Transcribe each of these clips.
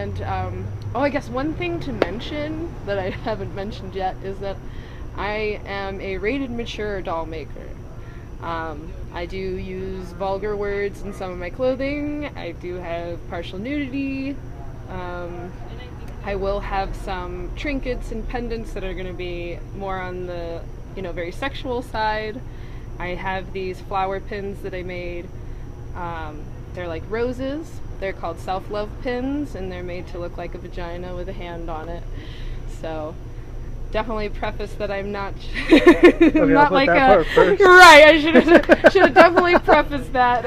And oh, I guess one thing to mention that I haven't mentioned yet is that I am a rated mature doll maker. I do use vulgar words in some of my clothing. I do have partial nudity. I will have some trinkets and pendants that are going to be more on the, you know, very sexual side. I have these flower pins that I made. They're like roses. They're called self-love pins, and they're made to look like a vagina with a hand on it. So definitely preface that I'm not not like a right. I should have definitely prefaced that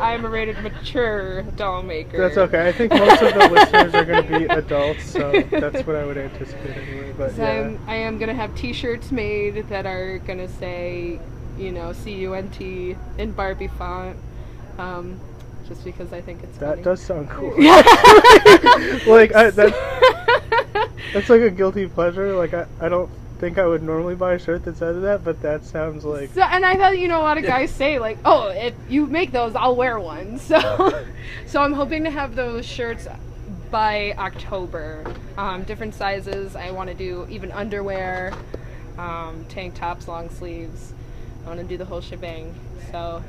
I'm a rated mature doll maker. That's okay. I think most of the listeners are going to be adults, so that's what I would anticipate anyway. But so yeah. I am going to have T-shirts made that are going to say, you know, C-U-N-T in Barbie font. Just because I think it's funny. That does sound cool. Like that's like a guilty pleasure. Like I don't think I would normally buy a shirt that says that, but that sounds like. So, and I've had, you know, a lot of guys say like, "Oh, if you make those, I'll wear one." So, I'm hoping to have those shirts by October. Different sizes. I want to do even underwear, tank tops, long sleeves. I want to do the whole shebang. So.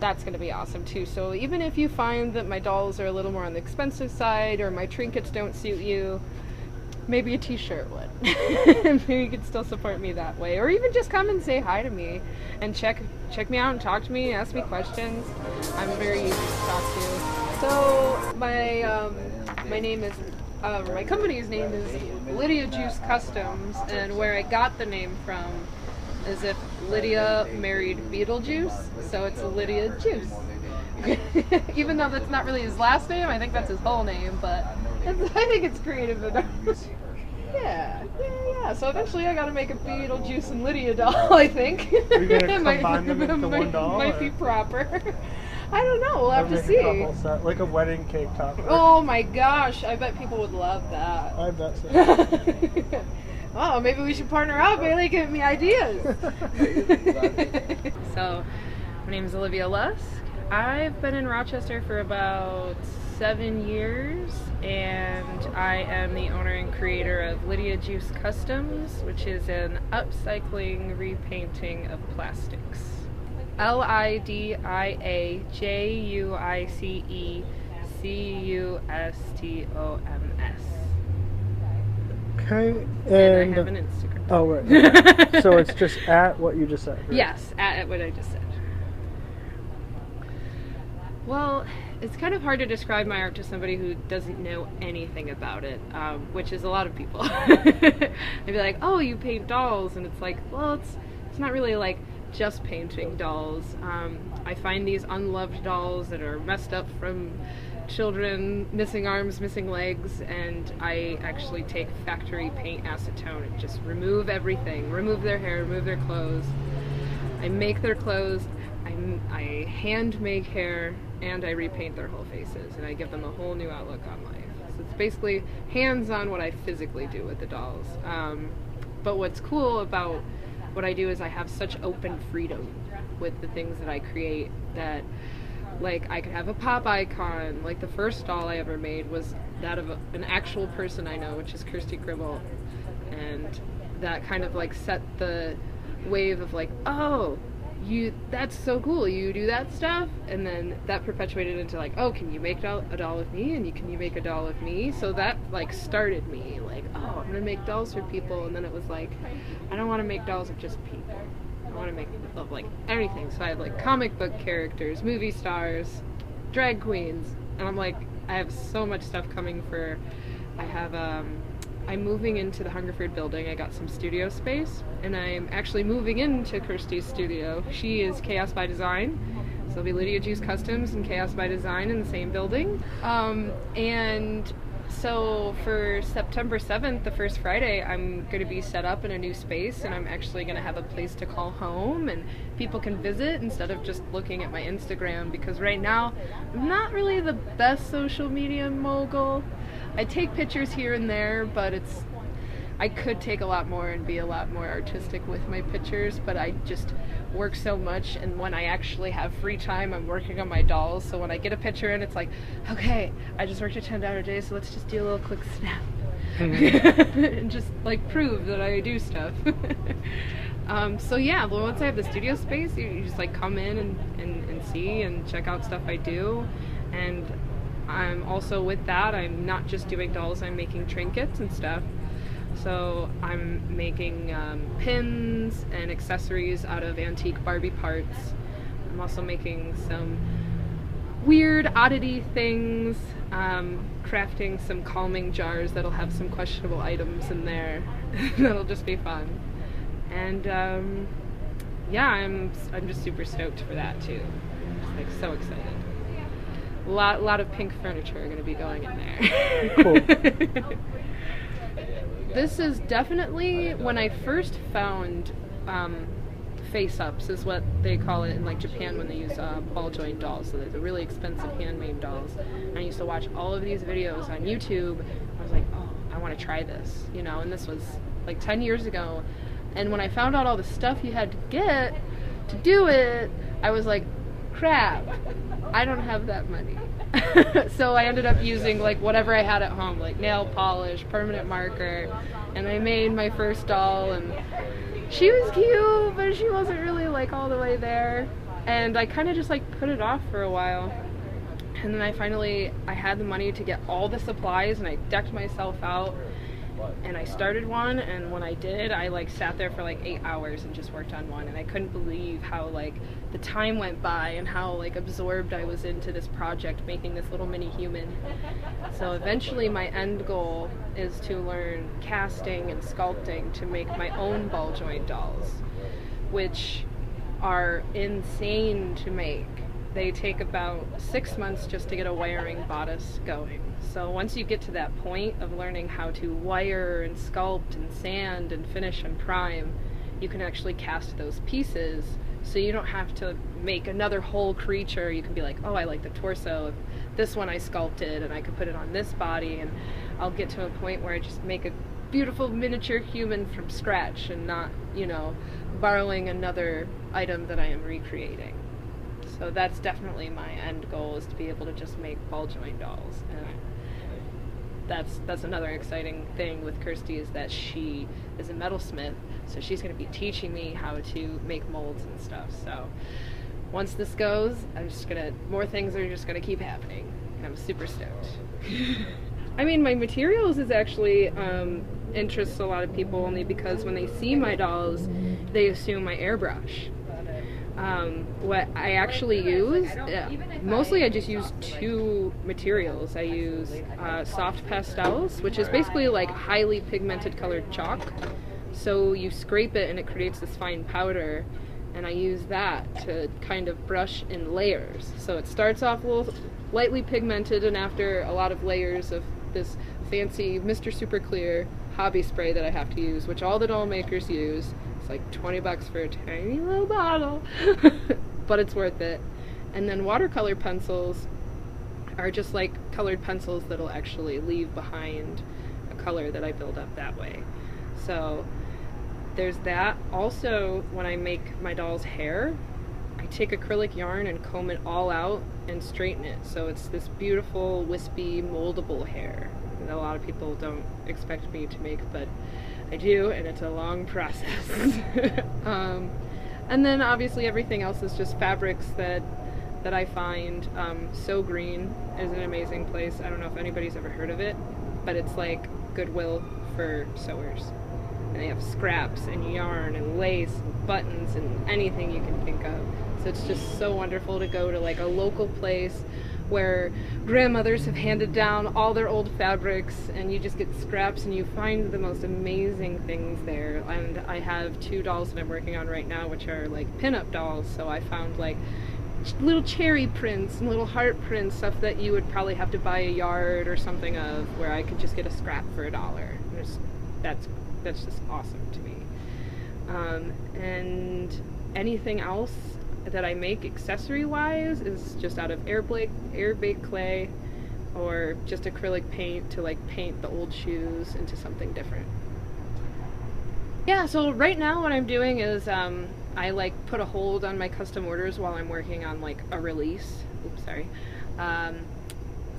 That's going to be awesome too. So even if you find that my dolls are a little more on the expensive side or my trinkets don't suit you, maybe a t-shirt would. Maybe you could still support me that way, or even just come and say hi to me and check me out and talk to me, ask me questions. I'm very easy to talk to. So my name is my company's name is Lydia Juice Customs, and where I got the name from is if Lydia married Beetlejuice, so it's Lydia Juice. Even though that's not really his last name, I think that's his whole name, but I think it's creative enough. Yeah. So eventually I gotta make a Beetlejuice and Lydia doll, I think. Are you gonna combine them into one doll? Might be proper. I don't know, we'll have to see. Like a wedding cake topper. Oh my gosh, I bet people would love that. I bet so. Oh, maybe we should partner up. Bailey, give me ideas. So, my name is Olivia Lusk. I've been in Rochester for about 7 years, and I am the owner and creator of Lydia Juice Customs, which is an upcycling, repainting of plastics. LIDIAJUICE CUSTOMS. Okay, and I have an Instagram. Oh, right. Okay. So it's just at what you just said, right? Yes, at what I just said. Well, it's kind of hard to describe my art to somebody who doesn't know anything about it, which is a lot of people. They'd be like, oh, you paint dolls, and it's like, well, it's not really like just painting dolls. I find these unloved dolls that are messed up from children, missing arms, missing legs, and I actually take factory paint acetone and just remove everything, remove their hair, remove their clothes. I make their clothes, I hand make hair, and I repaint their whole faces, and I give them a whole new outlook on life. So it's basically hands-on what I physically do with the dolls. But what's cool about what I do is I have such open freedom with the things that I create that, like, I could have a pop icon. Like, the first doll I ever made was that of an actual person I know, which is Kirstie Cribble, and that kind of like set the wave of like, oh, that's so cool, you do that stuff. And then that perpetuated into like, oh, can you make a doll of me, and can you make a doll of me? So that like started me like, oh, I'm gonna make dolls for people. And then it was like, I don't want to make dolls of just people, I want to make of like everything. So I have like comic book characters, movie stars, drag queens, and I'm like, I have so much stuff coming for. I have I'm moving into the Hungerford building. I got some studio space, and I'm actually moving into Kirstie's studio. She is Chaos by Design, so it'll be Lydia Juice Customs and Chaos by Design in the same building. And so for September 7th, the first Friday, I'm going to be set up in a new space, and I'm actually going to have a place to call home, and people can visit instead of just looking at my Instagram, because right now I'm not really the best social media mogul. I take pictures here and there, but it's I could take a lot more and be a lot more artistic with my pictures, but I just work so much, and when I actually have free time, I'm working on my dolls. So when I get a picture in, it's like, okay, I just worked a 10-hour day, so let's just do a little quick snap. And just like prove that I do stuff. So yeah, well, once I have the studio space, you just like come in and see and check out stuff I do. And I'm also with that, I'm not just doing dolls, I'm making trinkets and stuff. So I'm making pins and accessories out of antique Barbie parts. I'm also making some weird oddity things, crafting some calming jars that'll have some questionable items in there. That'll just be fun. And yeah, I'm just super stoked for that too. I'm just like so excited. A lot of pink furniture are going to be going in there. Cool. This is definitely when I first found face-ups, is what they call it in like Japan when they use ball joint dolls. So they're the really expensive handmade dolls. And I used to watch all of these videos on YouTube. I was like, oh, I want to try this, you know. And this was like 10 years ago. And when I found out all the stuff you had to get to do it, I was like, crap, I don't have that money. So I ended up using like whatever I had at home, like nail polish, permanent marker, and I made my first doll, and she was cute, but she wasn't really like all the way there. And I kind of just like put it off for a while. And then I had the money to get all the supplies, and I decked myself out. And I started one, and when I did, I like sat there for like 8 hours and just worked on one, and I couldn't believe how like the time went by and how like absorbed I was into this project, making this little mini human. So eventually my end goal is to learn casting and sculpting to make my own ball joint dolls, which are insane to make. They take about 6 months just to get a wiring bodice going. So once you get to that point of learning how to wire and sculpt and sand and finish and prime, you can actually cast those pieces. So you don't have to make another whole creature. You can be like, oh, I like the torso of this one I sculpted, and I could put it on this body, and I'll get to a point where I just make a beautiful miniature human from scratch and not, you know, borrowing another item that I am recreating. So that's definitely my end goal, is to be able to just make ball joint dolls. And that's another exciting thing with Kirstie, is that she is a metalsmith, so she's going to be teaching me how to make molds and stuff. So once this goes, more things are just going to keep happening, and I'm super stoked. I mean, my materials is actually interests a lot of people, only because when they see my dolls, they assume I airbrush. What I actually use, mostly I just use two materials. I use soft pastels, which is basically like highly pigmented colored chalk. So you scrape it and it creates this fine powder, and I use that to kind of brush in layers. So it starts off a little lightly pigmented, and after a lot of layers of this fancy Mr. Super Clear hobby spray that I have to use, which all the doll makers use. It's like 20 bucks for a tiny little bottle, but it's worth it. And then watercolor pencils are just like colored pencils that'll actually leave behind a color that I build up that way. So there's that. Also, when I make my doll's hair, I take acrylic yarn and comb it all out and straighten it. So it's this beautiful, wispy, moldable hair that a lot of people don't expect me to make, but I do, and it's a long process. And then obviously everything else is just fabrics that I find. So Green is an amazing place. I don't know if anybody's ever heard of it, but it's like Goodwill for sewers, and they have scraps and yarn and lace and buttons and anything you can think of. So it's just so wonderful to go to like a local place where grandmothers have handed down all their old fabrics, and you just get scraps, and you find the most amazing things there. And I have two dolls that I'm working on right now, which are like pinup dolls. So I found like little cherry prints and little heart prints, stuff that you would probably have to buy a yard or something of, where I could just get a scrap for $1. That's just awesome to me. And anything else that I make accessory-wise is just out of air-baked clay or just acrylic paint to like paint the old shoes into something different. Yeah, so right now what I'm doing is I like put a hold on my custom orders while I'm working on like a release. Oops, sorry.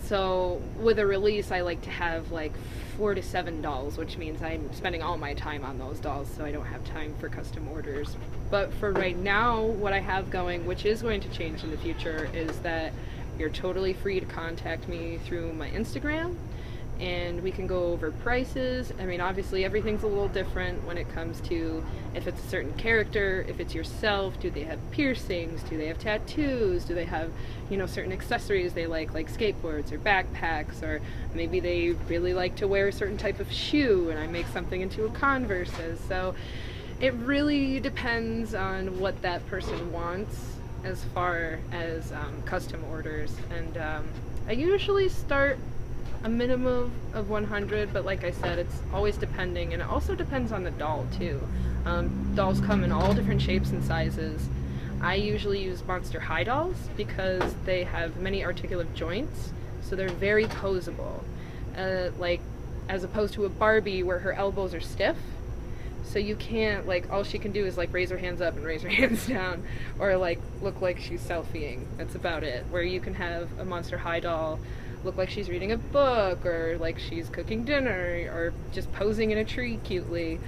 So with a release I like to have like 4 to 7 dolls, which means I'm spending all my time on those dolls, so I don't have time for custom orders. But for right now, what I have going, which is going to change in the future, is that you're totally free to contact me through my Instagram, and we can go over prices. I mean, obviously everything's a little different when it comes to if it's a certain character, if it's yourself, do they have piercings, do they have tattoos, do they have, you know, certain accessories they like skateboards or backpacks, or maybe they really like to wear a certain type of shoe and I make something into a Converses. So it really depends on what that person wants as far as custom orders. And I usually start a minimum of 100, but like I said, it's always depending, and it also depends on the doll too. Dolls come in all different shapes and sizes. I usually use Monster High dolls because they have many articulate joints, so they're very posable. Like, as opposed to a Barbie where her elbows are stiff, so you can't, like, all she can do is like raise her hands up and raise her hands down, or like look like she's selfieing. That's about it. Where you can have a Monster High doll look like she's reading a book, or like she's cooking dinner, or just posing in a tree cutely.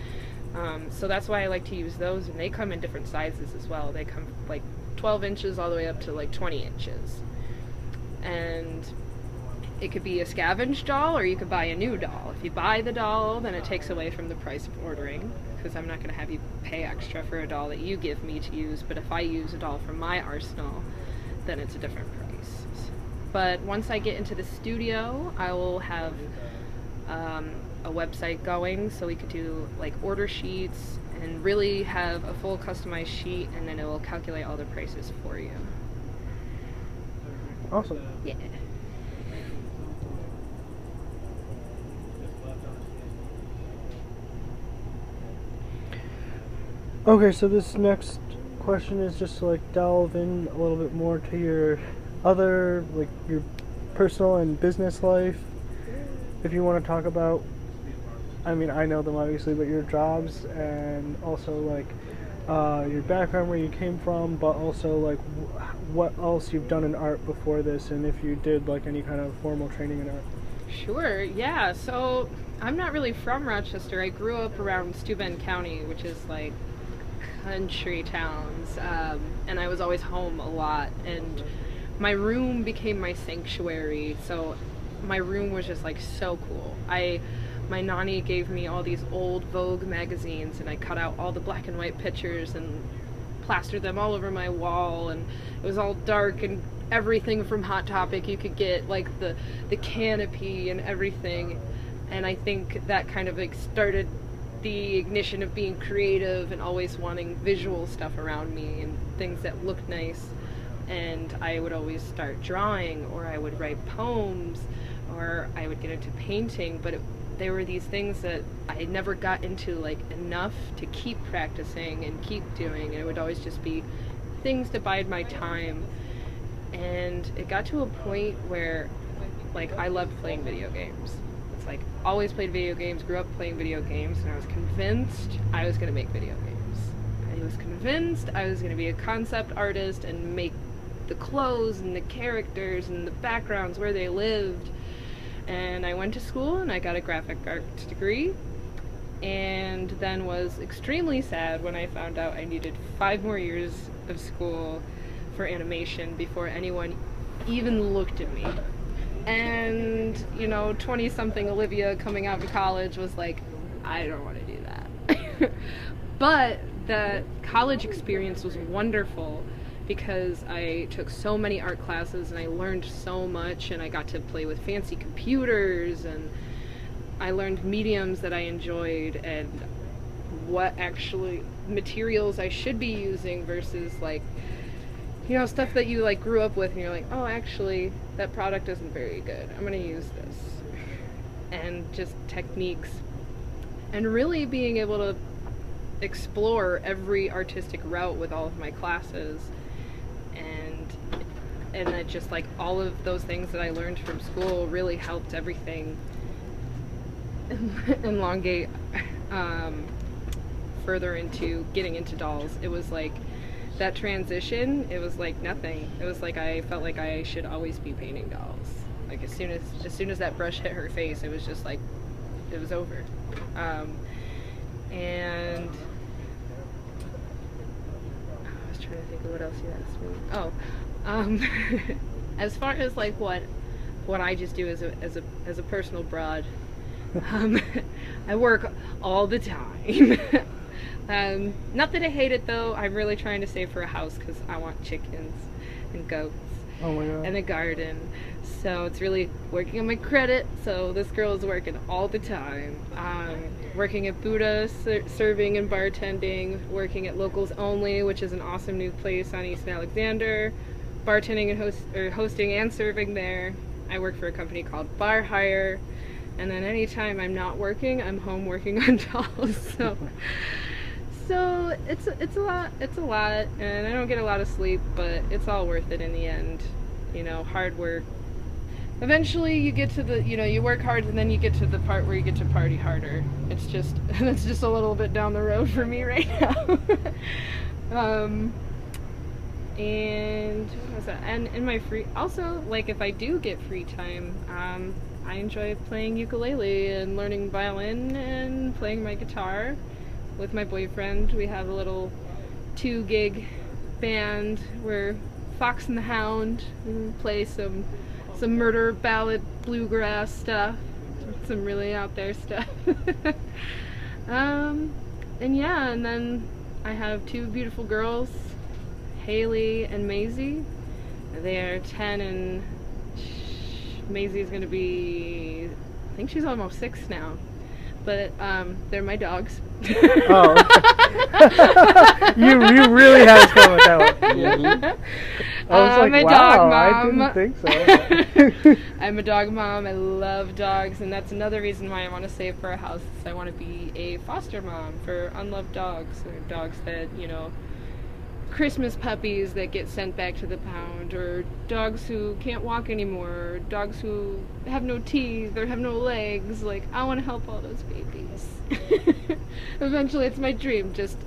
So that's why I like to use those, and they come in different sizes as well. They come like 12 inches all the way up to like 20 inches. And it could be a scavenged doll, or you could buy a new doll. If you buy the doll, then it takes away from the price of ordering, because I'm not going to have you pay extra for a doll that you give me to use, but if I use a doll from my arsenal, then it's a different price. But once I get into the studio, I will have a website going, so we could do like order sheets and really have a full customized sheet, and then it will calculate all the prices for you. Awesome. Yeah. Okay, so this next question is just to like delve in a little bit more to your other, like, your personal and business life. If you want to talk about, I mean, I know them obviously, but your jobs, and also like your background, where you came from, but also like what else you've done in art before this, and if you did like any kind of formal training in art. Sure, yeah. So I'm not really from Rochester. I grew up around Steuben County, which is like country towns, and I was always home a lot, and my room became my sanctuary. So my room was just like so cool. My nanny gave me all these old Vogue magazines, and I cut out all the black and white pictures and plastered them all over my wall, and it was all dark, and everything from Hot Topic you could get, like the canopy and everything. And I think that kind of like started the ignition of being creative and always wanting visual stuff around me and things that looked nice. And I would always start drawing, or I would write poems, or I would get into painting, but there were these things that I never got into like enough to keep practicing and keep doing, and it would always just be things to bide my time. And it got to a point where like I loved playing video games. It's like, always played video games, grew up playing video games, and I was convinced I was going to make video games. I was convinced I was going to be a concept artist and make the clothes and the characters and the backgrounds where they lived. And I went to school and I got a graphic arts degree, and then was extremely sad when I found out I needed 5 more years of school for animation before anyone even looked at me. And, you know, 20-something Olivia coming out of college was like, I don't want to do that. But the college experience was wonderful, because I took so many art classes and I learned so much, and I got to play with fancy computers, and I learned mediums that I enjoyed and what actually materials I should be using versus, like, you know, stuff that you like grew up with and you're like, oh, actually that product isn't very good, I'm gonna use this. And just techniques, and really being able to explore every artistic route with all of my classes. And that just like all of those things that I learned from school really helped everything elongate further into getting into dolls, it was like that transition, it was like nothing. It was like I felt like I should always be painting dolls. Like as soon as that brush hit her face, it was just like it was over. And I was trying to think of what else you asked me. Oh, as far as like what I just do as a personal broad, I work all the time. Not that I hate it though. I'm really trying to save for a house because I want chickens and goats and a garden. So it's really working on my credit. So this girl is working all the time. Working at Buddha, serving and bartending. Working at Locals Only, which is an awesome new place on East Alexander. Bartending and hosting and serving there. I work for a company called Bar Hire. And then anytime I'm not working, I'm home working on dolls. So it's a lot, and I don't get a lot of sleep, but it's all worth it in the end. You know, hard work. Eventually you get to the, you know, you work hard and then you get to the part where you get to party harder. It's just, that's just a little bit down the road for me right now. And what was that? And in my free, also like if I do get free time, I enjoy playing ukulele and learning violin and playing my guitar with my boyfriend. We have a little 2-gig band. We're Fox and the Hound. We play some murder ballad bluegrass stuff, some really out there stuff. And yeah, and then I have 2 beautiful girls, Haley and Maisie. They are 10 and Maisie's gonna be, I think she's almost 6 now, but they're my dogs. Oh, okay. you really had fun with that one. Mm-hmm. I was like, wow, I didn't think so. I'm a dog mom. I love dogs, and that's another reason why I want to save for a house. Is I want to be a foster mom for unloved dogs, or dogs that, you know, Christmas puppies that get sent back to the pound, or dogs who can't walk anymore, or dogs who have no teeth or have no legs. Like, I want to help all those babies. Eventually it's my dream, just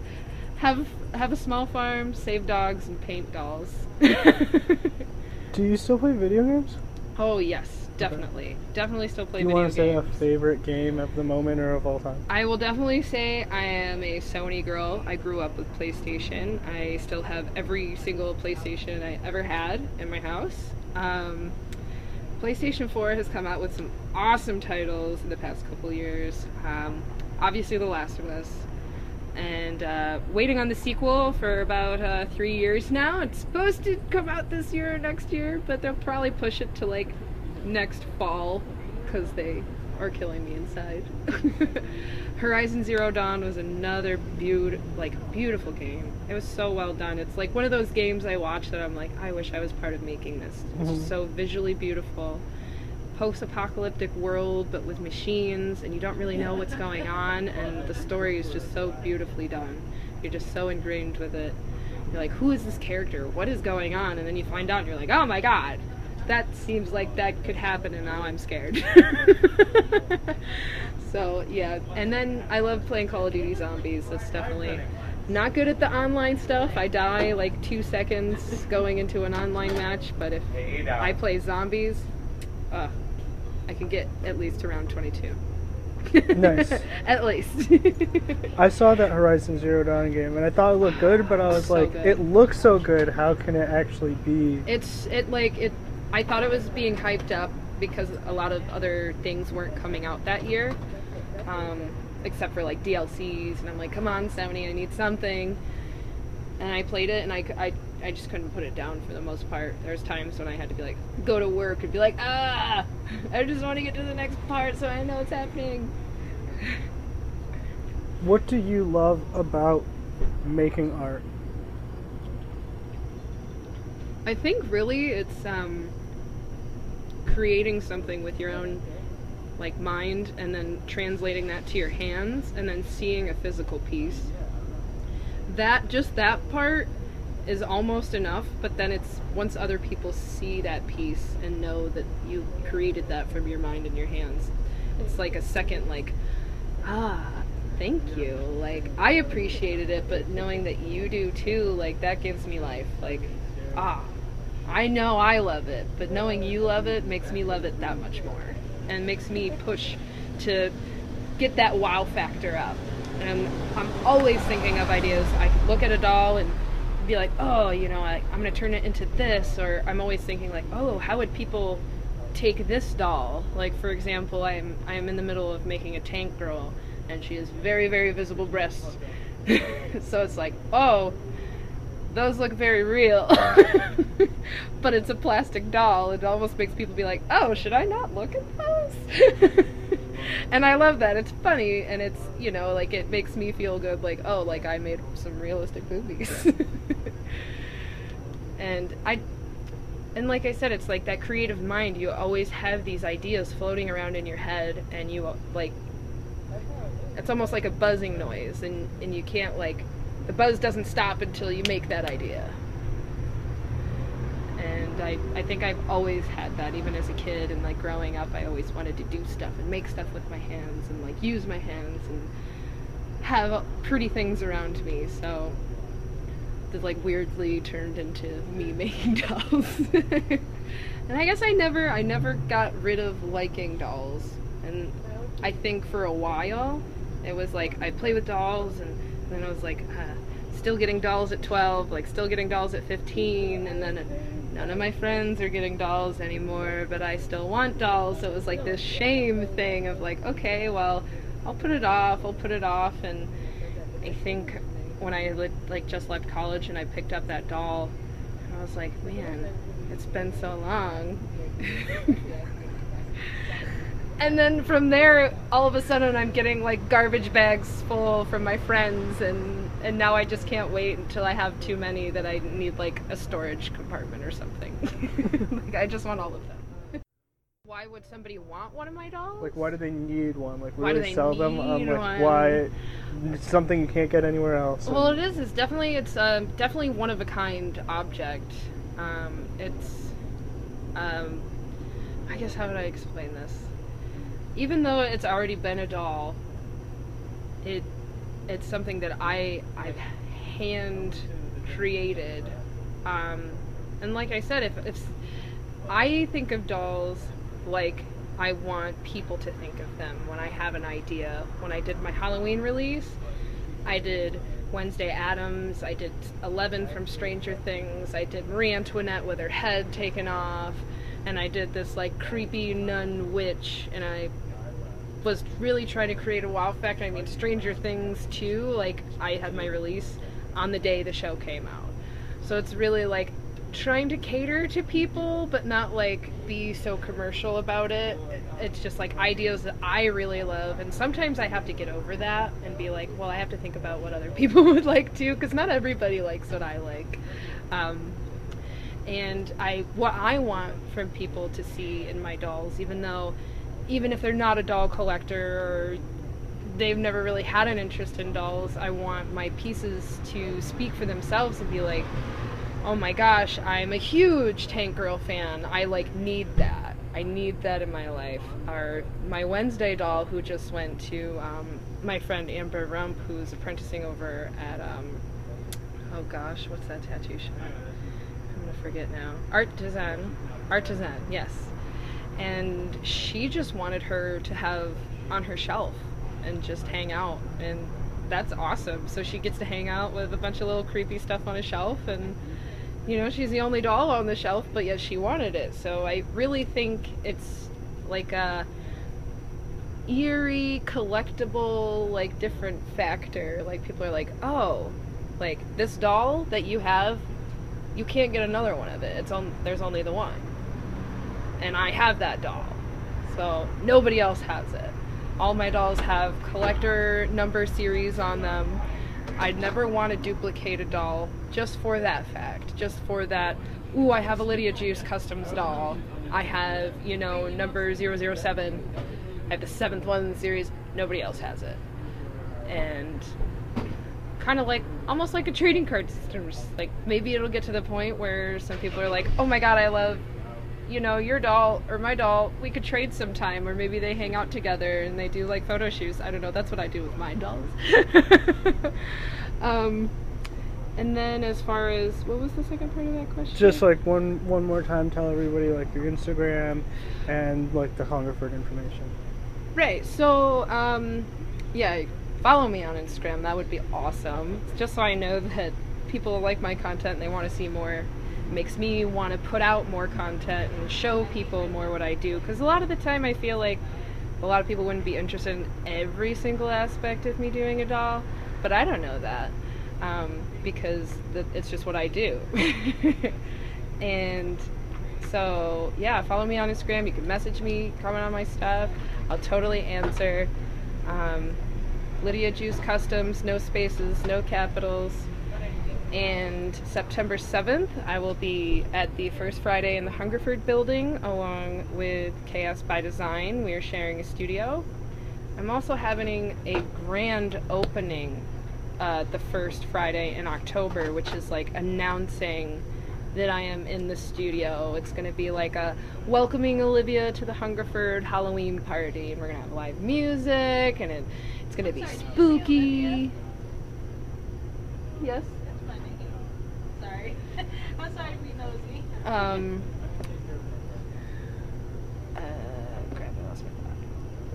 have a small farm, save dogs, and paint dolls. Do you still play video games? Oh yes, definitely. Okay. Definitely still play video games. Do you want to say a favorite game of the moment or of all time? I will definitely say I am a Sony girl. I grew up with PlayStation. I still have every single PlayStation I ever had in my house. PlayStation 4 has come out with some awesome titles in the past couple years. Obviously The Last of Us. And waiting on the sequel for about 3 years now. It's supposed to come out this year or next year, but they'll probably push it to like next fall because they are killing me inside. Horizon Zero Dawn was another beautiful game. It was so well done. It's like one of those games I watch that I'm like, I wish I was part of making this. It's just so visually beautiful. Post-apocalyptic world, but with machines, and you don't really know what's going on, and the story is just so beautifully done. You're just so ingrained with it. You're like, who is this character? What is going on? And then you find out, and you're like, oh my god, that seems like that could happen, and now I'm scared. So, yeah. And then I love playing Call of Duty Zombies. That's definitely... Not good at the online stuff. I die like 2 seconds going into an online match, but if I play zombies, I can get at least to round 22. Nice. At least. I saw that Horizon Zero Dawn game and I thought it looked good, but I was so like, good. It looks so good. How can it actually be? I thought it was being hyped up because a lot of other things weren't coming out that year, except for like DLCs. And I'm like, come on, Sony, I need something. And I played it and I just couldn't put it down for the most part. There's times when I had to be like, go to work and be like, I just want to get to the next part so I know what's happening. What do you love about making art? I think really it's creating something with your own like mind and then translating that to your hands and then seeing a physical piece. That part is almost enough, but then it's once other people see that piece and know that you created that from your mind and your hands, it's like a second like, thank you. Like, I appreciated it, but knowing that you do too, like, that gives me life. Like, I know I love it, but knowing you love it makes me love it that much more, and makes me push to get that wow factor up. And I'm always thinking of ideas. I can look at a doll and be like, oh, you know, I'm going to turn it into this, or I'm always thinking like, oh, how would people take this doll? Like, for example, I'm in the middle of making a Tank Girl, and she has very, very visible breasts. So it's like, oh, those look very real. But it's a plastic doll. It almost makes people be like, oh, should I not look at those? And I love that. It's funny, and it's, you know, like, it makes me feel good, like, oh, like, I made some realistic movies. And like I said, it's like that creative mind. You always have these ideas floating around in your head, and you, like, it's almost like a buzzing noise, and you can't, like, the buzz doesn't stop until you make that idea. And I think I've always had that, even as a kid, and, like, growing up, I always wanted to do stuff and make stuff with my hands, and, like, use my hands and have pretty things around me. So it, like, weirdly turned into me making dolls. And I guess I never got rid of liking dolls. And I think for a while it was like, I play with dolls, and then I was like, still getting dolls at 12, like, still getting dolls at 15, and then none of my friends are getting dolls anymore, but I still want dolls. So it was like this shame thing of like, okay, well, I'll put it off. And I think when I just left college and I picked up that doll, and I was like, man, it's been so long. And then from there, all of a sudden, I'm getting, like, garbage bags full from my friends, and now I just can't wait until I have too many that I need, like, a storage compartment or something. Like, I just want all of them. Why would somebody want one of my dolls? Like, why do they need one? Like, why do they sell them? Like, why? It's something you can't get anywhere else. Well, it is. It's definitely, it's definitely one of a kind object. I guess, how would I explain this? Even though it's already been a doll, it's something that I've hand created, and like I said, if I think of dolls like I want people to think of them when I have an idea. When I did my Halloween release, I did Wednesday Addams, I did Eleven from Stranger Things, I did Marie Antoinette with her head taken off, and I did this, like, creepy nun witch, and I was really trying to create a wow factor. I mean, Stranger Things too, like, I had my release on the day the show came out. So it's really, like, trying to cater to people, but not, like, be so commercial about it. It's just, like, ideas that I really love, and sometimes I have to get over that and be like, well, I have to think about what other people would like too, because not everybody likes what I like. And what I want from people to see in my dolls, even if they're not a doll collector or they've never really had an interest in dolls, I want my pieces to speak for themselves and be like, oh my gosh, I'm a huge Tank Girl fan. I, like, need that. I need that in my life. Or my Wednesday doll, who just went to my friend Amber Rump, who's apprenticing over at, oh gosh, what's that tattoo shop? Forget now. Artisan, yes. And she just wanted her to have on her shelf and just hang out, and that's awesome. So she gets to hang out with a bunch of little creepy stuff on a shelf, and, you know, she's the only doll on the shelf, but yet she wanted it. So I really think it's like a eerie, collectible, like, different factor. Like, people are like, oh, like, this doll that you have, you can't get another one of it. There's only the one. And I have that doll. So nobody else has it. All my dolls have collector number series on them. I'd never want to duplicate a doll just for that fact. Just for that, ooh, I have a Lydia Juice Customs doll. I have, you know, number 007. I have the 7th one in the series. Nobody else has it. And kind of like, almost like a trading card system. Like, maybe it'll get to the point where some people are like, oh my god, I love you know, your doll or my doll, we could trade sometime, or maybe they hang out together and they do like photo shoots. I don't know, that's what I do with my dolls. And then as far as, what was the second part of that question? Just like one more time, tell everybody like your Instagram and like the Hungerford information. Right, so yeah, follow me on Instagram, that would be awesome. Just so I know that people like my content and they want to see more. It makes me want to put out more content and show people more what I do, because a lot of the time I feel like a lot of people wouldn't be interested in every single aspect of me doing a doll, but I don't know that, because it's just what I do. And so yeah, follow me on Instagram, you can message me, comment on my stuff, I'll totally answer. Lydia Juice Customs, no spaces, no capitals. And September 7th, I will be at the First Friday in the Hungerford building along with Chaos by Design. We are sharing a studio. I'm also having a grand opening the first Friday in October, which is like announcing that I am in the studio. It's going to be like a welcoming Olivia to the Hungerford Halloween party, and we're going to have live music, and it's going to be spooky. Yes? I'm sorry to be nosy. Crap, I lost my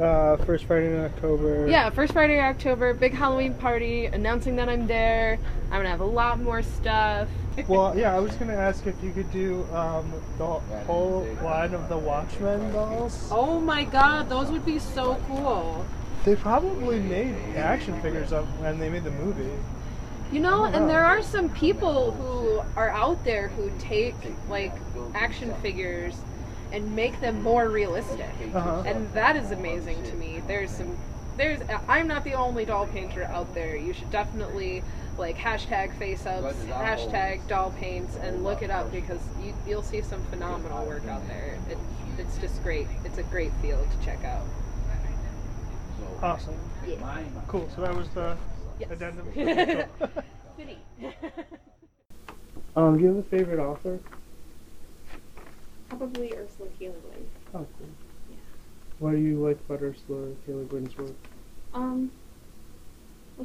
thought. First Friday in October. Yeah, first Friday in October, big Halloween party, announcing that I'm there. I'm going to have a lot more stuff. Well, yeah, I was going to ask if you could do the whole line of the Watchmen dolls. Oh my god, those would be so cool. They probably made action figures up when they made the movie. You know, and there are some people who are out there who take, like, action figures and make them more realistic. And that is amazing to me. I'm not the only doll painter out there. You should definitely, like, hashtag face-ups, hashtag doll paints, and look it up, because you'll see some phenomenal work out there. It's just great. It's a great field to check out. Awesome. Yeah. Cool. So that was the... Yes. Do you have a favorite author? Probably Ursula K. Le Guin. Oh, cool. Yeah. What do you like about Ursula K. Le Guin's work? Well,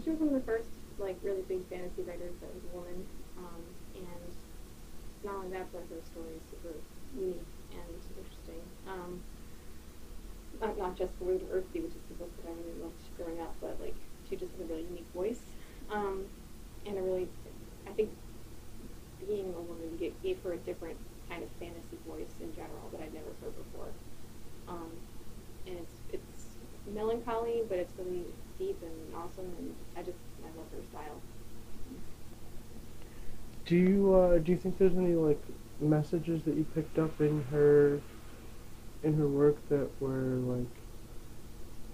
she was one of the first, like, really big fantasy writers that was a woman, and not only that, but her story is super unique and interesting. Not just the word Earthsea, which is the book that I really loved growing up, but like. She just has a really unique voice, and a really, I think being a woman gave her a different kind of fantasy voice in general that I'd never heard before. And it's melancholy, but it's really deep and awesome, and I love her style. Do you think there's any like messages that you picked up in her work that were like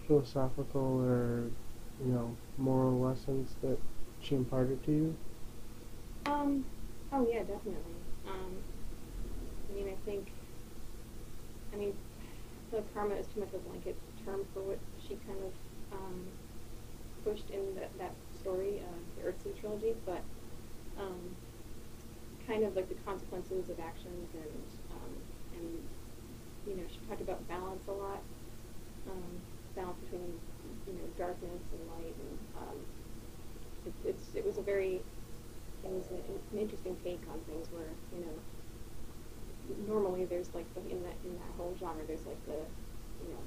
philosophical or, you know, moral lessons that she imparted to you? Oh yeah, definitely. I mean, the karma is too much of a blanket term for what she kind of pushed in that story, the Earthsea trilogy, but kind of like the consequences of actions, and you know, she talked about balance a lot, balance between, you know, darkness and light, and it was an interesting take on things where, you know, normally there's like in that whole genre there's like the, you know,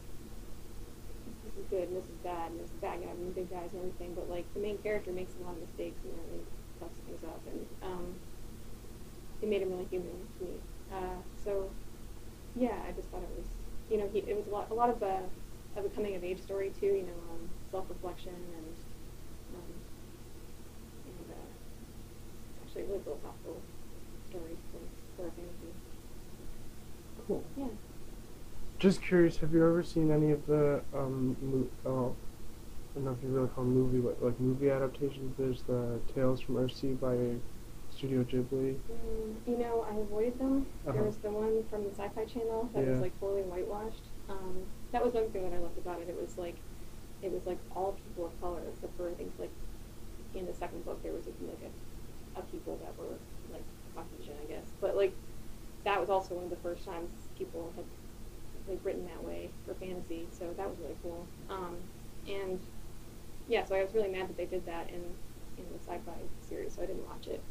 this is good and this is bad and this is bad guy and big guys and everything, but like the main character makes a lot of mistakes and really fucks things up, and it made him really human to me. So yeah, I just thought it was, you know, it was a lot of a coming of age story too, you know, self-reflection and actually really philosophical story for a fantasy. Cool. Yeah. Just curious, have you ever seen any of the I don't know if you really call them movie, but like movie adaptations? There's the Tales from Earthsea by Studio Ghibli. You know, I avoided them. There was the one from the Sci-Fi Channel that was like fully whitewashed. That was one thing that I loved about it. It was like all people of color, except for I think like in the second book there was like a people that were like Caucasian, I guess. But like that was also one of the first times people had like written that way for fantasy, so that was really cool. And yeah, so I was really mad that they did that in the sci-fi series, so I didn't watch it.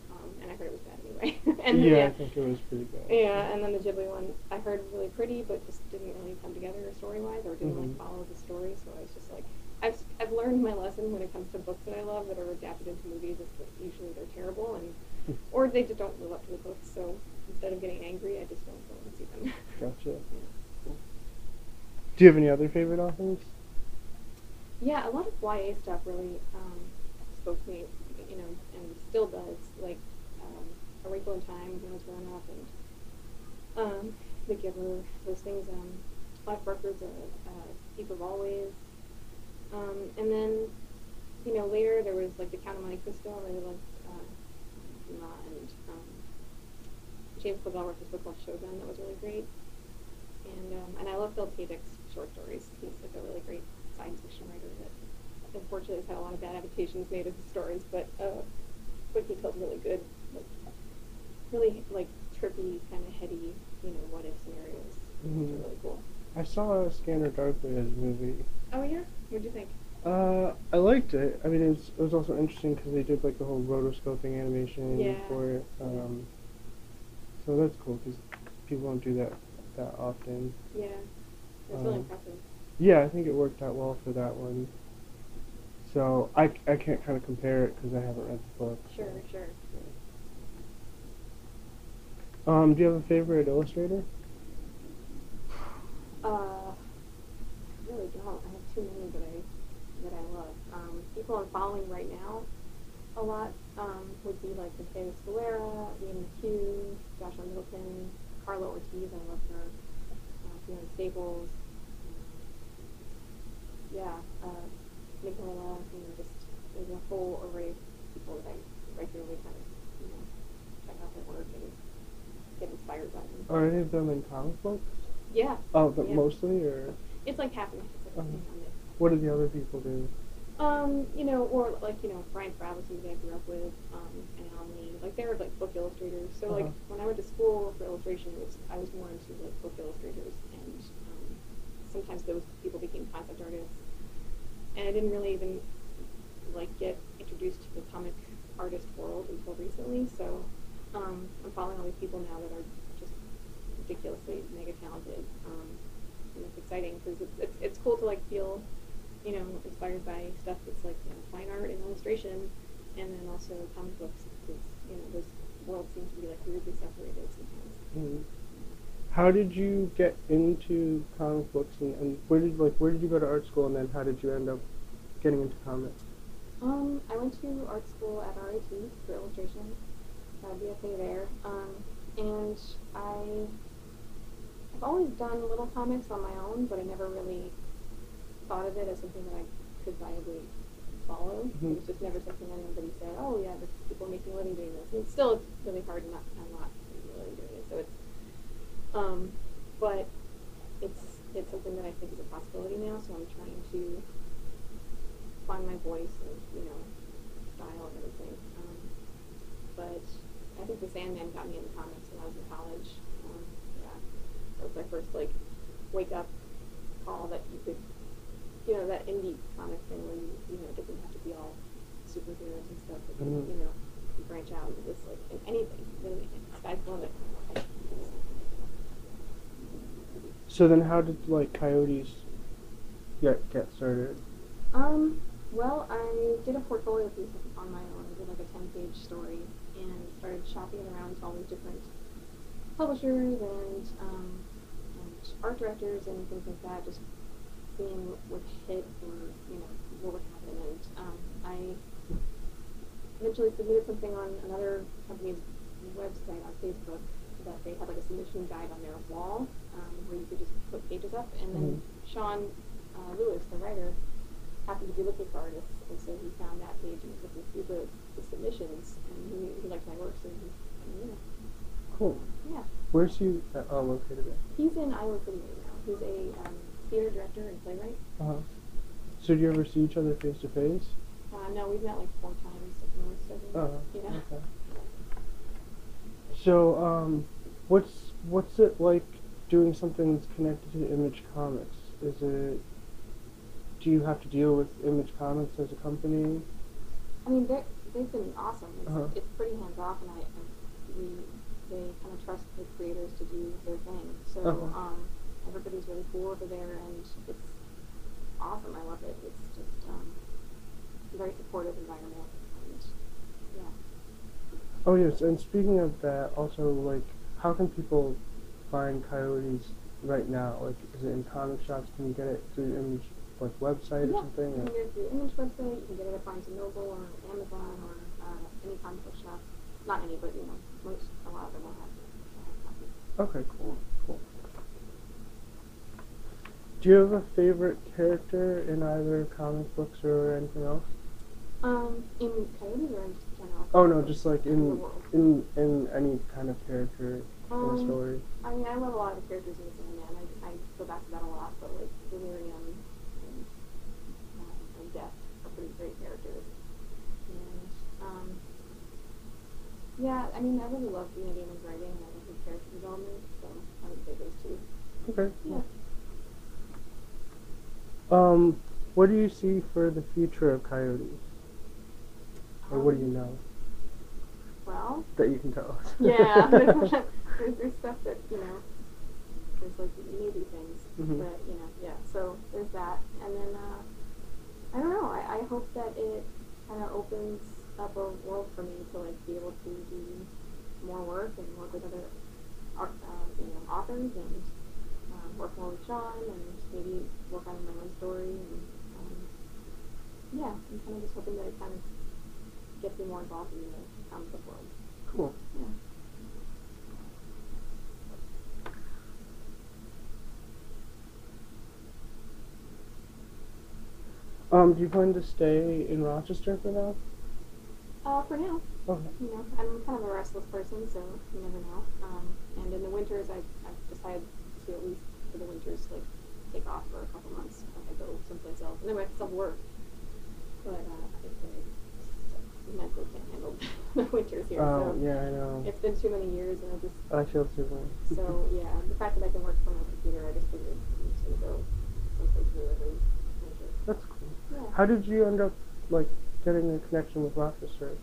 And I heard it was bad anyway. And yeah, I think it was pretty bad. Yeah, and then the Ghibli one I heard was really pretty, but just didn't really come together story-wise, or didn't like follow the story. So I was just like, I've learned my lesson when it comes to books that I love that are adapted into movies. Is that usually they're terrible, and or they just don't live up to the books. So instead of getting angry, I just don't go and see them. Gotcha. Yeah. Cool. Do you have any other favorite authors? Yeah, a lot of YA stuff really spoke to me, you know, and still does. Like A Wrinkle in Time when I was growing up, and The Giver, those things. Clive Barker's Deep of Always. And then, you know, later there was like The Count of Monte Cristo. I really loved and James Clavell wrote this book called Shogun that was really great. And I love Phil Tadek's short stories. He's like a really great science fiction writer that unfortunately has had a lot of bad adaptations made of his stories, but he tells really good, like, really like trippy, kind of heady, you know, what if scenarios. Which are really cool. I saw Scanner Darkly as a movie. Oh yeah? What did you think? I liked it. I mean, it was also interesting because they did like the whole rotoscoping animation for it. So that's cool because people don't do that often. Yeah, it's really impressive. Yeah, I think it worked out well for that one. So I can't kind of compare it because I haven't read the book. Sure, so. Sure. Do you have a favorite illustrator? I really don't. I have too many that I love. People I'm following right now a lot would be like Matei Scalera, Ian McHugh, Joshua Middleton, Carla Ortiz. I love her. Fiona Staples. Nicola. You know, just there's a whole array of people that I regularly kind of, you know, check out their work and get inspired by them. Are any of them in comic books? Yeah. Oh, but mostly, or? It's like half and half. It's like what do the other people do? You know, or like, you know, Brian Travis, who I grew up with, and Alan Lee, like they were like book illustrators. So like when I went to school for illustration, I was more into like book illustrators, and sometimes those people became concept artists. And I didn't really even like get introduced to the comic artist world until recently. So I'm following all these people now that are just ridiculously mega talented. And it's exciting because it's cool to like feel, you know, inspired by stuff that's like, you know, fine art and illustration, and then also comic books, because, you know, those worlds seem to be like weirdly separated sometimes. How did you get into comic books, and where did you go to art school, and then how did you end up getting into comics? I went to art school at RIT for illustration. I had BFA there, and I've always done little comics on my own, but I never really thought of it as something that I could viably follow. It was just never something that anybody said, oh yeah, there's people making a living doing this. And still, it's really hard not to make a living doing it. So it's, but it's something that I think is a possibility now. So I'm trying to find my voice and, you know, style and everything. But I think The Sandman got me into comics when I was in college. That was my first, like, wake-up call that you could, you know, that indie comic thing where you, you know, it doesn't have to be all superheroes and stuff, but you know, you branch out into this, like, in anything. The sky's the limit. So then how did, like, Coyotes get started? Well, I did a portfolio piece on my own. I did, like, a 10-page story and started shopping around to all these different publishers and art directors and things like that, just seeing what hit and, you know, what would happen. And I eventually submitted something on another company's website on Facebook that they had like a submission guide on their wall where you could just put pages up. And then Sean Lewis, the writer, happened to be looking for artists, and so he found that page and was looking through the submissions, and he liked my work, so he, Cool. Yeah. Where's he located at? He's in Iowa City right now. He's a theater director and playwright. So do you ever see each other face to face? No, we've met like 4 times at most, I think. Okay. So What's it like doing something that's connected to Image Comics? Do you have to deal with Image Comics as a company? I mean, they've been awesome. It's pretty hands off, and they kind of trust the creators to do their thing. So everybody's really cool over there, and it's awesome. I love it. It's just a very supportive environment. And, yeah. Oh yes, and speaking of that, also like, how can people find Coyotes right now? Like, is it in comic shops? Can you get it through Image website or something? You can get it through Image website. You can get it at Barnes & Noble or Amazon or any comic book shop. Not any, but you know, most, a lot of them will have copies. Okay, cool. Do you have a favorite character in either comic books or anything else? In Coyotes or in just general? Oh no, just like in any kind of character or story. I mean, I love a lot of the characters in the Sandman. I go back to that a lot, but like Delirium and Death are pretty great characters. And yeah, I mean, I really love Dina Damon's writing and I love his character development, so I would say those two. Okay. Yeah. What do you see for the future of Coyotes? Or what do you know? Well, that you can tell us. Yeah, there's stuff that, you know, there's like newbie things, but, you know, yeah, so there's that. And then, I don't know, I hope that it kind of opens up a world for me to, like, be able to do more work and work with other art, you know, authors and work more with John and maybe work on my own story. And, yeah, I'm kind of just hoping that it kind of gets me more involved in the comic book world. Cool. Yeah. Do you plan to stay in Rochester for now? For now. Okay. You know, I'm kind of a restless person, so you never know. And in the winters, I've decided to, at least for the winters, like, take off for a couple months. Like, I go someplace else, and then I have to self-work. But I mentally can't handle the winters here. So yeah, I know. It's been too many years, and I feel too much. So yeah, the fact that I can work from my computer, I just figured I'm just gonna go someplace new every winter. That's cool. Yeah. How did you end up like getting a connection with Rochester?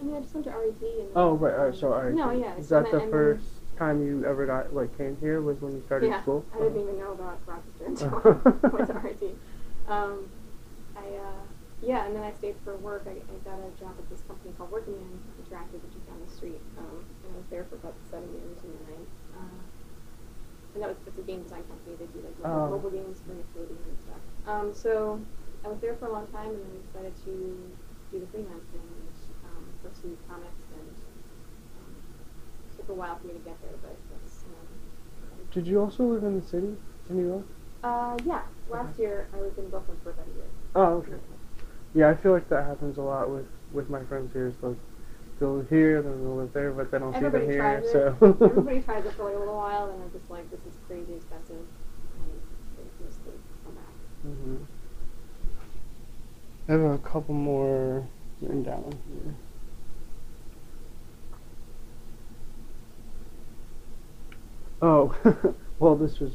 I mean, I just went to RET. And oh, right, all right, so RET. No, yeah. Is that the first time you ever got, like, came here, was when you started school? Yeah, I didn't even know about Rochester until I went to RET. Yeah, and then I stayed for work. I got a job at this company called Working Man Interactive, which is down the street. And I was there for about 7 years, and then it's a game design company. They do, like, mobile games for utility and stuff. So I was there for a long time, and then decided to do the freelance thing and pursue comics, and it took a while for me to get there, but that's... Did you also live in the city, in New York? Yeah. Last year, I was in Brooklyn for about a year. Oh, okay. Yeah, I feel like that happens a lot with my friends here. It's like, they'll live here, then they'll live there, but they don't see them here, so... Everybody tries it for like a little while, and I'm just like, this is crazy expensive, and they mostly come back. Mm-hmm. I have a couple more written down here. Oh, well, this was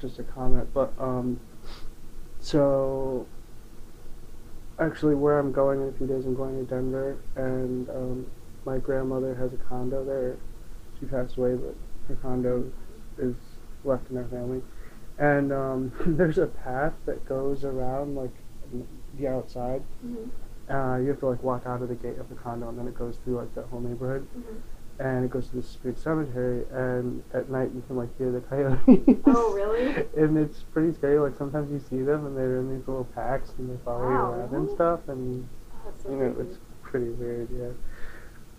just a comment, but, so, actually where I'm going in a few days, I'm going to Denver, and, my grandmother has a condo there. She passed away, but her condo is left in our family. And, there's a path that goes around, like, the outside. You have to like walk out of the gate of the condo, and then it goes through like that whole neighborhood, and it goes to this big cemetery, and at night you can like hear the coyotes. Oh really? And it's pretty scary. Like sometimes you see them, and they're in these little packs, and they follow you around and stuff, and you know, it's pretty weird. Yeah,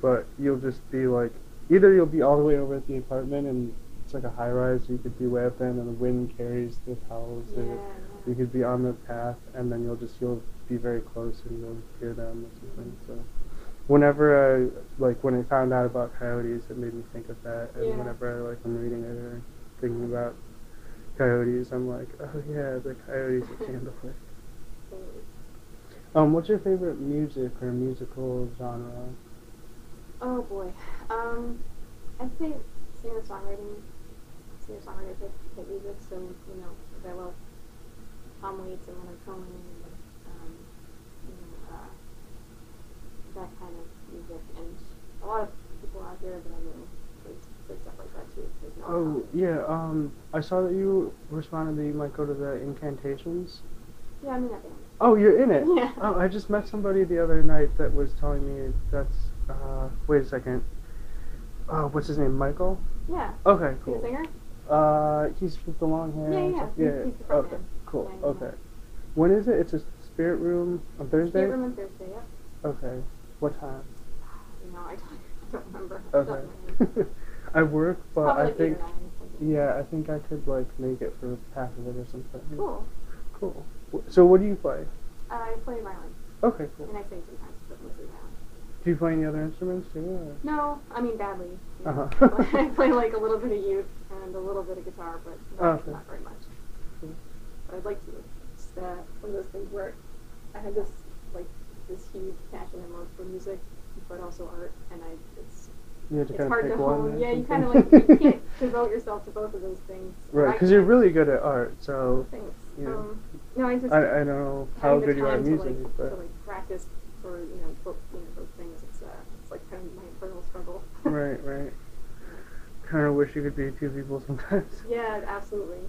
but you'll just be like, either you'll be all the way over at the apartment, and it's like a high rise, so you could be way up there, and the wind carries the towels, and you could be on the path, and then you'll be very close, and you'll hear them or something. So, whenever when I found out about coyotes, it made me think of that. And whenever I'm reading it or thinking about coyotes, I'm like, oh yeah, the coyotes at Candlewick. What's your favorite music or musical genre? Oh boy, I'd say singer-songwriter that music, so, you know, because I love Tom Waits and Leonard Cohen and, you know, that kind of music, and a lot of people out there that I know play stuff like that too. No I saw that you responded that you might go to the Incantations. Yeah, I'm in that band. Oh, you're in it? Yeah. Oh, I just met somebody the other night that was telling me that's, wait a second. Oh, what's his name? Michael? Yeah. Okay, cool. He's a singer? He's with the long hair. Yeah. He's the front man. Cool. Yeah, okay. When is it? It's a Spirit Room on Thursday? Spirit Room on Thursday, yeah. Okay. What time? No, I don't remember. Okay. I work, but probably I think... Yeah, I think I could, like, make it for half of it or something. Cool. Cool. So what do you play? I play violin. Okay, cool. And I sing sometimes, but mostly violin. Do you play any other instruments too? Or? No, I mean badly. I play like a little bit of uke and a little bit of guitar, but not very much. Okay. But I'd like to. It's one of those things where I had this this huge passion and love for music, but also art, and it's hard to hone. Yeah, you kind of you can't devote yourself to both of those things. Right, because you're really good at art, so. Thanks. Yeah. No, I don't know how good you are at music, but to practice for both things. It's like kind of my internal struggle. Right. Kind of wish you could be two people sometimes. Yeah, absolutely.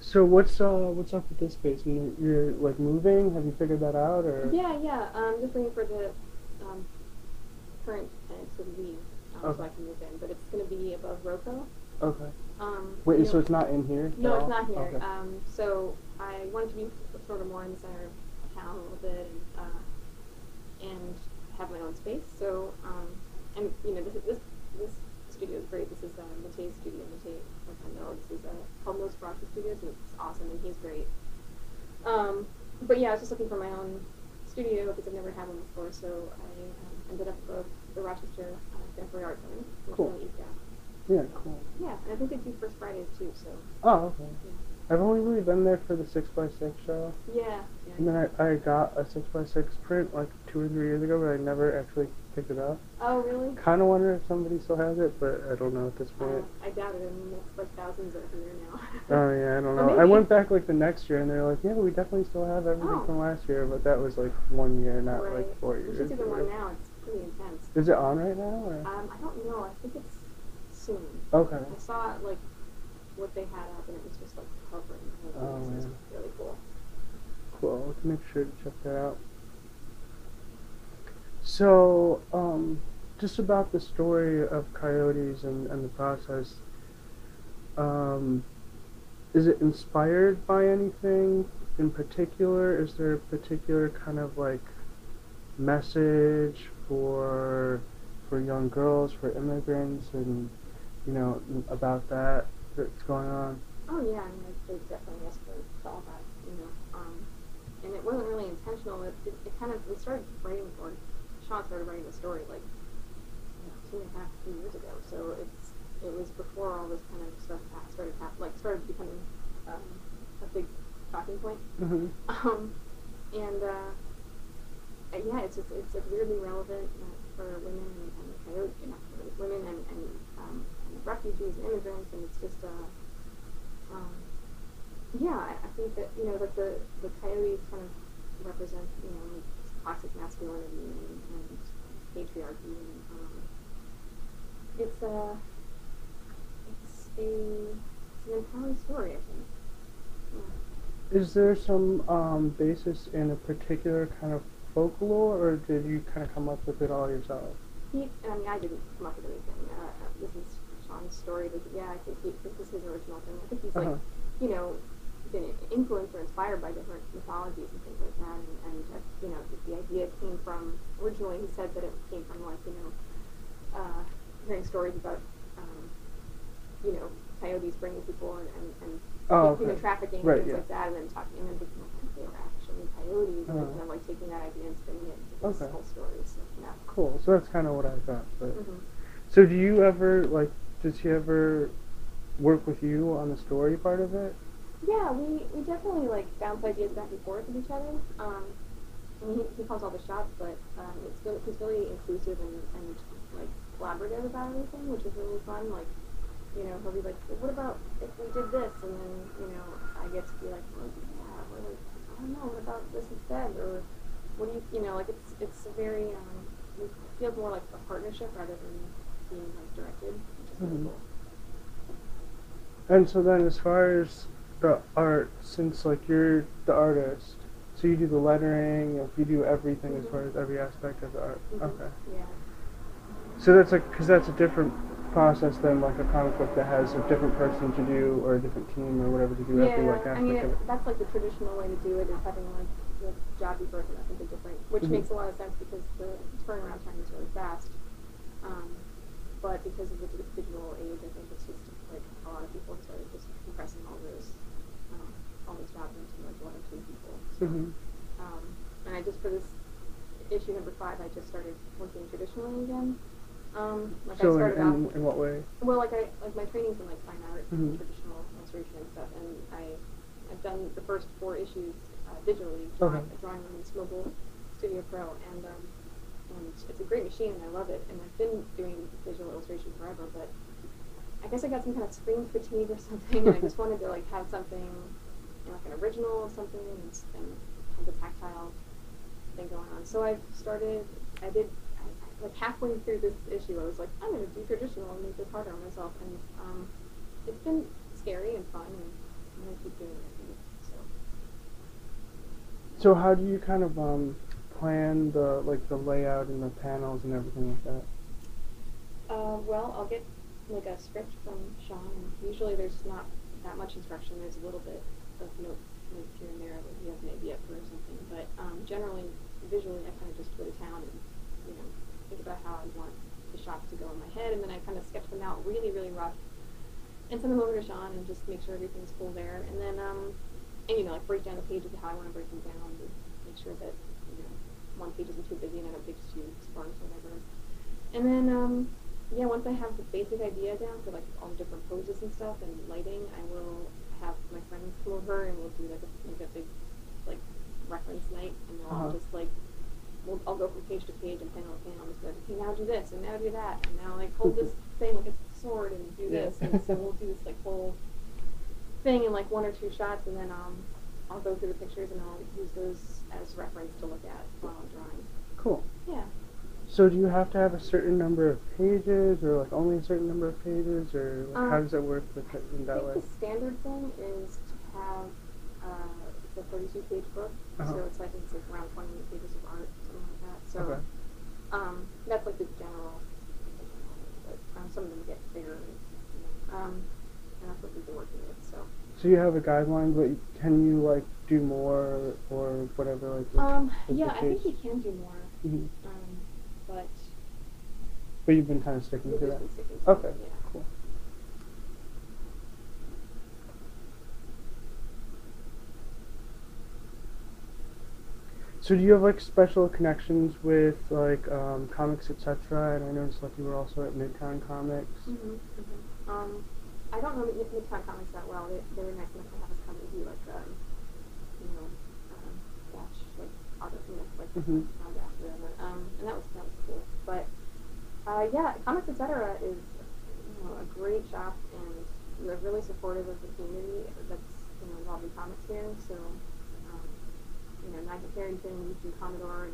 So what's up with this space? You're like moving? Have you figured that out or? Yeah. I'm just waiting for the current tenant to leave, so I can move in. But it's going to be above Roco. Okay. Wait, so it's not in here? No, it's not here. Okay. So I wanted to be sort of more in the center of town a little bit, and have my own space. So, and this studio is great. This is Matei's studio. Matei, this is called Los Barajas Studios, and it's awesome, and he's great. But yeah, I was just looking for my own studio because I've never had one before. So I ended up with the Rochester Contemporary Art Center, which is on the East End. Yeah, cool. Yeah, and I think they do First Fridays too, so. Oh, okay. Yeah. I've only really been there for the 6x6 show. Yeah. And then I got a 6x6 print like 2 or 3 years ago, but I never actually picked it up. Oh, really? Kind of wonder if somebody still has it, but I don't know at this point. I doubt it. I mean, it's like thousands over here now. Oh, yeah, I don't know. I went back like the next year, and they were like, yeah, we definitely still have everything from last year, but that was like 1 year, not like 4 years. We should do the one now. It's pretty intense. Is it on right now? Or? I don't know. I think it's soon. Okay. I saw like what they had up, and it was just like covering. It was really cool. Cool. Let's make sure to check that out. So, just about the story of Coyotes and the process. Is it inspired by anything in particular? Is there a particular kind of like message for young girls, for immigrants, and about that that's going on? Oh yeah, I mean, there's definitely yes for all that, and it wasn't really intentional. It kind of, Sean started writing the story like 2 years ago. So it was before all this kind of stuff started becoming a big talking point. Mm-hmm. Yeah, it's like weirdly relevant for women and coyotes, women and refugees and immigrants, and it's just I think that like the coyotes kind of represent like toxic masculinity and patriarchy, and it's an empowering story, I think. Yeah. Is there some basis in a particular kind of folklore, or did you kind of come up with it all yourself? I didn't come up with anything. This is Sean's story. I think this is his original thing. I think he's been influenced or inspired by different mythologies and things like that. And the idea came from originally. He said that it came from hearing stories about coyotes bringing people and trafficking and things like that, and then talking and then thinking they were actually coyotes, and then taking that idea and spinning it into this whole story. So, yeah. Cool. So that's kind of what I thought. But so, do you ever Does she ever work with you on the story part of it? Yeah, we definitely bounce ideas back and forth with each other. He calls all the shots, but he's really inclusive and collaborative about everything, which is really fun. Like, you know, he'll be like, well, what about if we did this? And then, you know, I get to be like, well, yeah, or like, I don't know, what about this instead? Or what do you, you know, like it's a very, it feels more like a partnership rather than being like directed, which is really cool. And so then as far as the art, since like you're the artist, so you do the lettering, like you do everything as far as every aspect of the art. Okay. Yeah. So that's like, because that's a different process than like a comic book that has a different person to do or a different team or whatever to do every like aspect of it. That's like the traditional way to do it, is having like the job be broken up into different, which makes a lot of sense because the turnaround time is really fast. But because of the digital age, I think it's just like a lot of people started just compressing all those jobs into like one or two people. So, and I just, for this issue number 5, I just started working traditionally again. Like so I started out in what way? Well, like my training's in like fine art and traditional illustration and stuff, and I've done the first 4 issues digitally, drawing on this mobile Studio Pro, and it's a great machine and I love it, and I've been doing digital illustration forever, but I guess I got some kind of spring fatigue or something, and I just wanted to like have something, you know, like an original or something, and have the tactile thing going on. So I've started, like halfway through this issue, I was like, I'm going to do traditional and make this harder on myself, and it's been scary and fun, and I'm going to keep doing it. So how do you kind of plan the layout and the panels and everything like that? Well, I'll get like a script from Sean, and usually there's not that much instruction. There's a little bit of notes here and there that he has maybe up for or something, but generally, visually, I kind of just go to town and, you know, think about how I want the shots to go in my head, and then I kind of sketch them out really, really rough and send them over to Sean and just make sure everything's full there. And then, and you know, like break down the pages of how I want to break them down and make sure that, you know, one page isn't too busy and another page is too sparse or whatever. And then, yeah, once I have the basic idea down for like all the different poses and stuff and lighting, I will have my friends come over and we'll do like a big like reference night, and they'll all just like, I'll go from page to page and panel to panel, and just like, okay, now do this, and now do that, and now like hold this thing like it's a sword and do this, and so we'll do this like whole thing in like 1 or 2 shots, and then I'll go through the pictures and I'll use those as reference to look at while I'm drawing. Cool. Yeah. So do you have to have a certain number of pages, or like only a certain number of pages, or like how does it work with it in that way? I think the standard thing is to have it's a 32-page book, so it's like around 20 pages of art. So that's like the general, but some of them get bigger, you know, and that's what we've been working with. So you have a guideline, but can you like do more or whatever? Like yeah, I think you can do more, but you've been kind of sticking to that. Okay, cool. So do you have like special connections with like Comics Etc.? And I noticed like you were also at Midtown Comics. I don't know Midtown Comics that well. They were nice enough to have us come and do like you know, batch like auto commits like after them, and that was cool. But yeah, Comics Etc. is, you know, a great shop, and they're really supportive of the community that's, you know, involved in comics here. So, you know, Nigel Carrington, Eugene Commodore,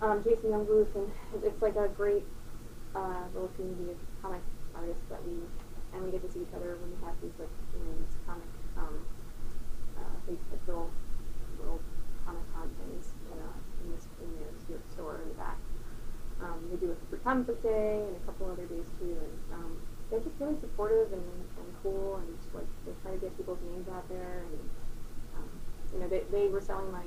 and Jason Youngbluth, and it's like a great little community of comic artists that we get to see each other when we have these, like, you know, these comic, Facebook little Comic-Con things in their store in the back. They do a Comic Book Day and a couple other days too, and they're just really supportive and cool, and just, like, they try to get people's names out there, and you know, they were selling my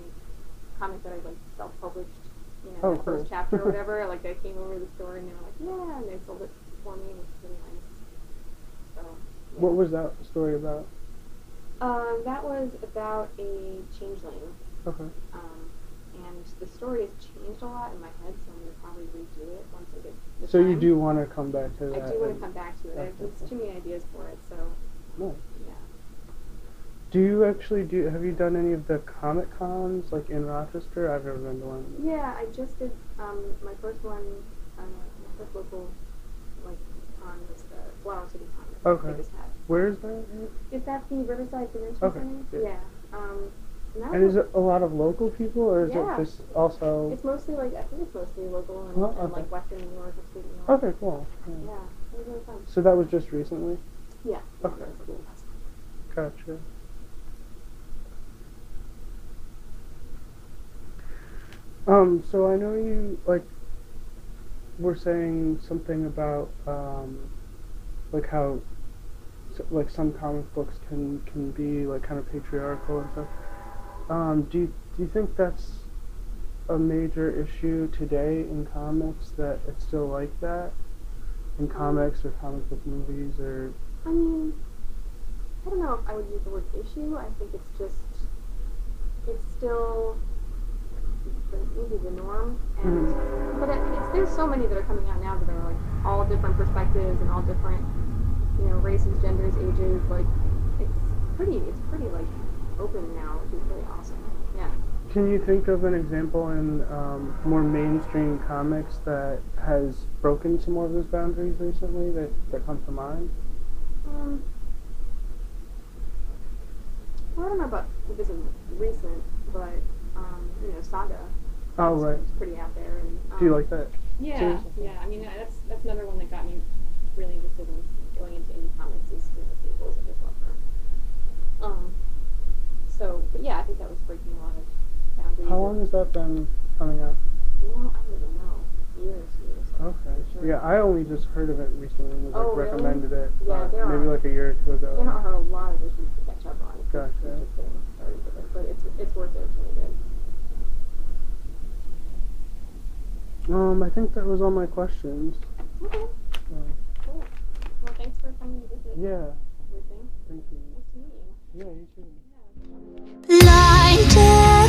comic that I like self-published, you know, the first chapter or whatever. Like I came over to the store and they were like, yeah, and they sold it for me, and it's really nice. So, yeah. What was that story about? That was about a changeling. And the story has changed a lot in my head, so I'm gonna probably redo it once I get the time. You do want to come back to that? I do want to come back to it. There's too many ideas for it, so. Nice. Yeah. Do you actually have you done any of the Comic Cons, like in Rochester? I've never been to one. Yeah, I just did my first one, my first local Con was the Flower City Con. Okay. They just had. Where is that? It's at the Riverside Convention Center. Yeah. And is it a lot of local people, or is it just also? It's mostly like, I think it's mostly local and, and like Western New York or New York. Okay, cool. Yeah. It was really fun. So that was just recently? Yeah. Okay, cool. Gotcha. So I know you, like, were saying something about, like, how, like, some comic books can be, like, kind of patriarchal and stuff. Do you think that's a major issue today in comics, that it's still like that? In comics or comic book movies or... I mean, I don't know if I would use the word issue. I think it's just, it's still... maybe the norm, and but there's so many that are coming out now that are like all different perspectives and all different, you know, races, genders, ages. Like it's pretty like open now, which is really awesome. Yeah. Can you think of an example in more mainstream comics that has broken some more of those boundaries recently that come to mind? Well, I don't know about if this is recent, but. You know, Saga. Oh, right. It's pretty out there. And, do you like that? Yeah, seriously? Yeah. I mean, that's another one that got me really interested in going into indie comics, is you know, the sequels of this one. So, but yeah, I think that was breaking a lot of boundaries. How long has that been coming out? You know, I don't even know. Years. Okay. Sure. Yeah, I only just heard of it recently and was like recommended it. Yeah, there are. Maybe like a year or 2 ago. There are a lot of issues to catch up on. Gotcha. Just getting started with it, but it's worth it. It's really good. I think that was all my questions. Okay. Cool. Well, thanks for coming to visit. Yeah. Thank you. Nice to meet you. Yeah, you too. Yeah.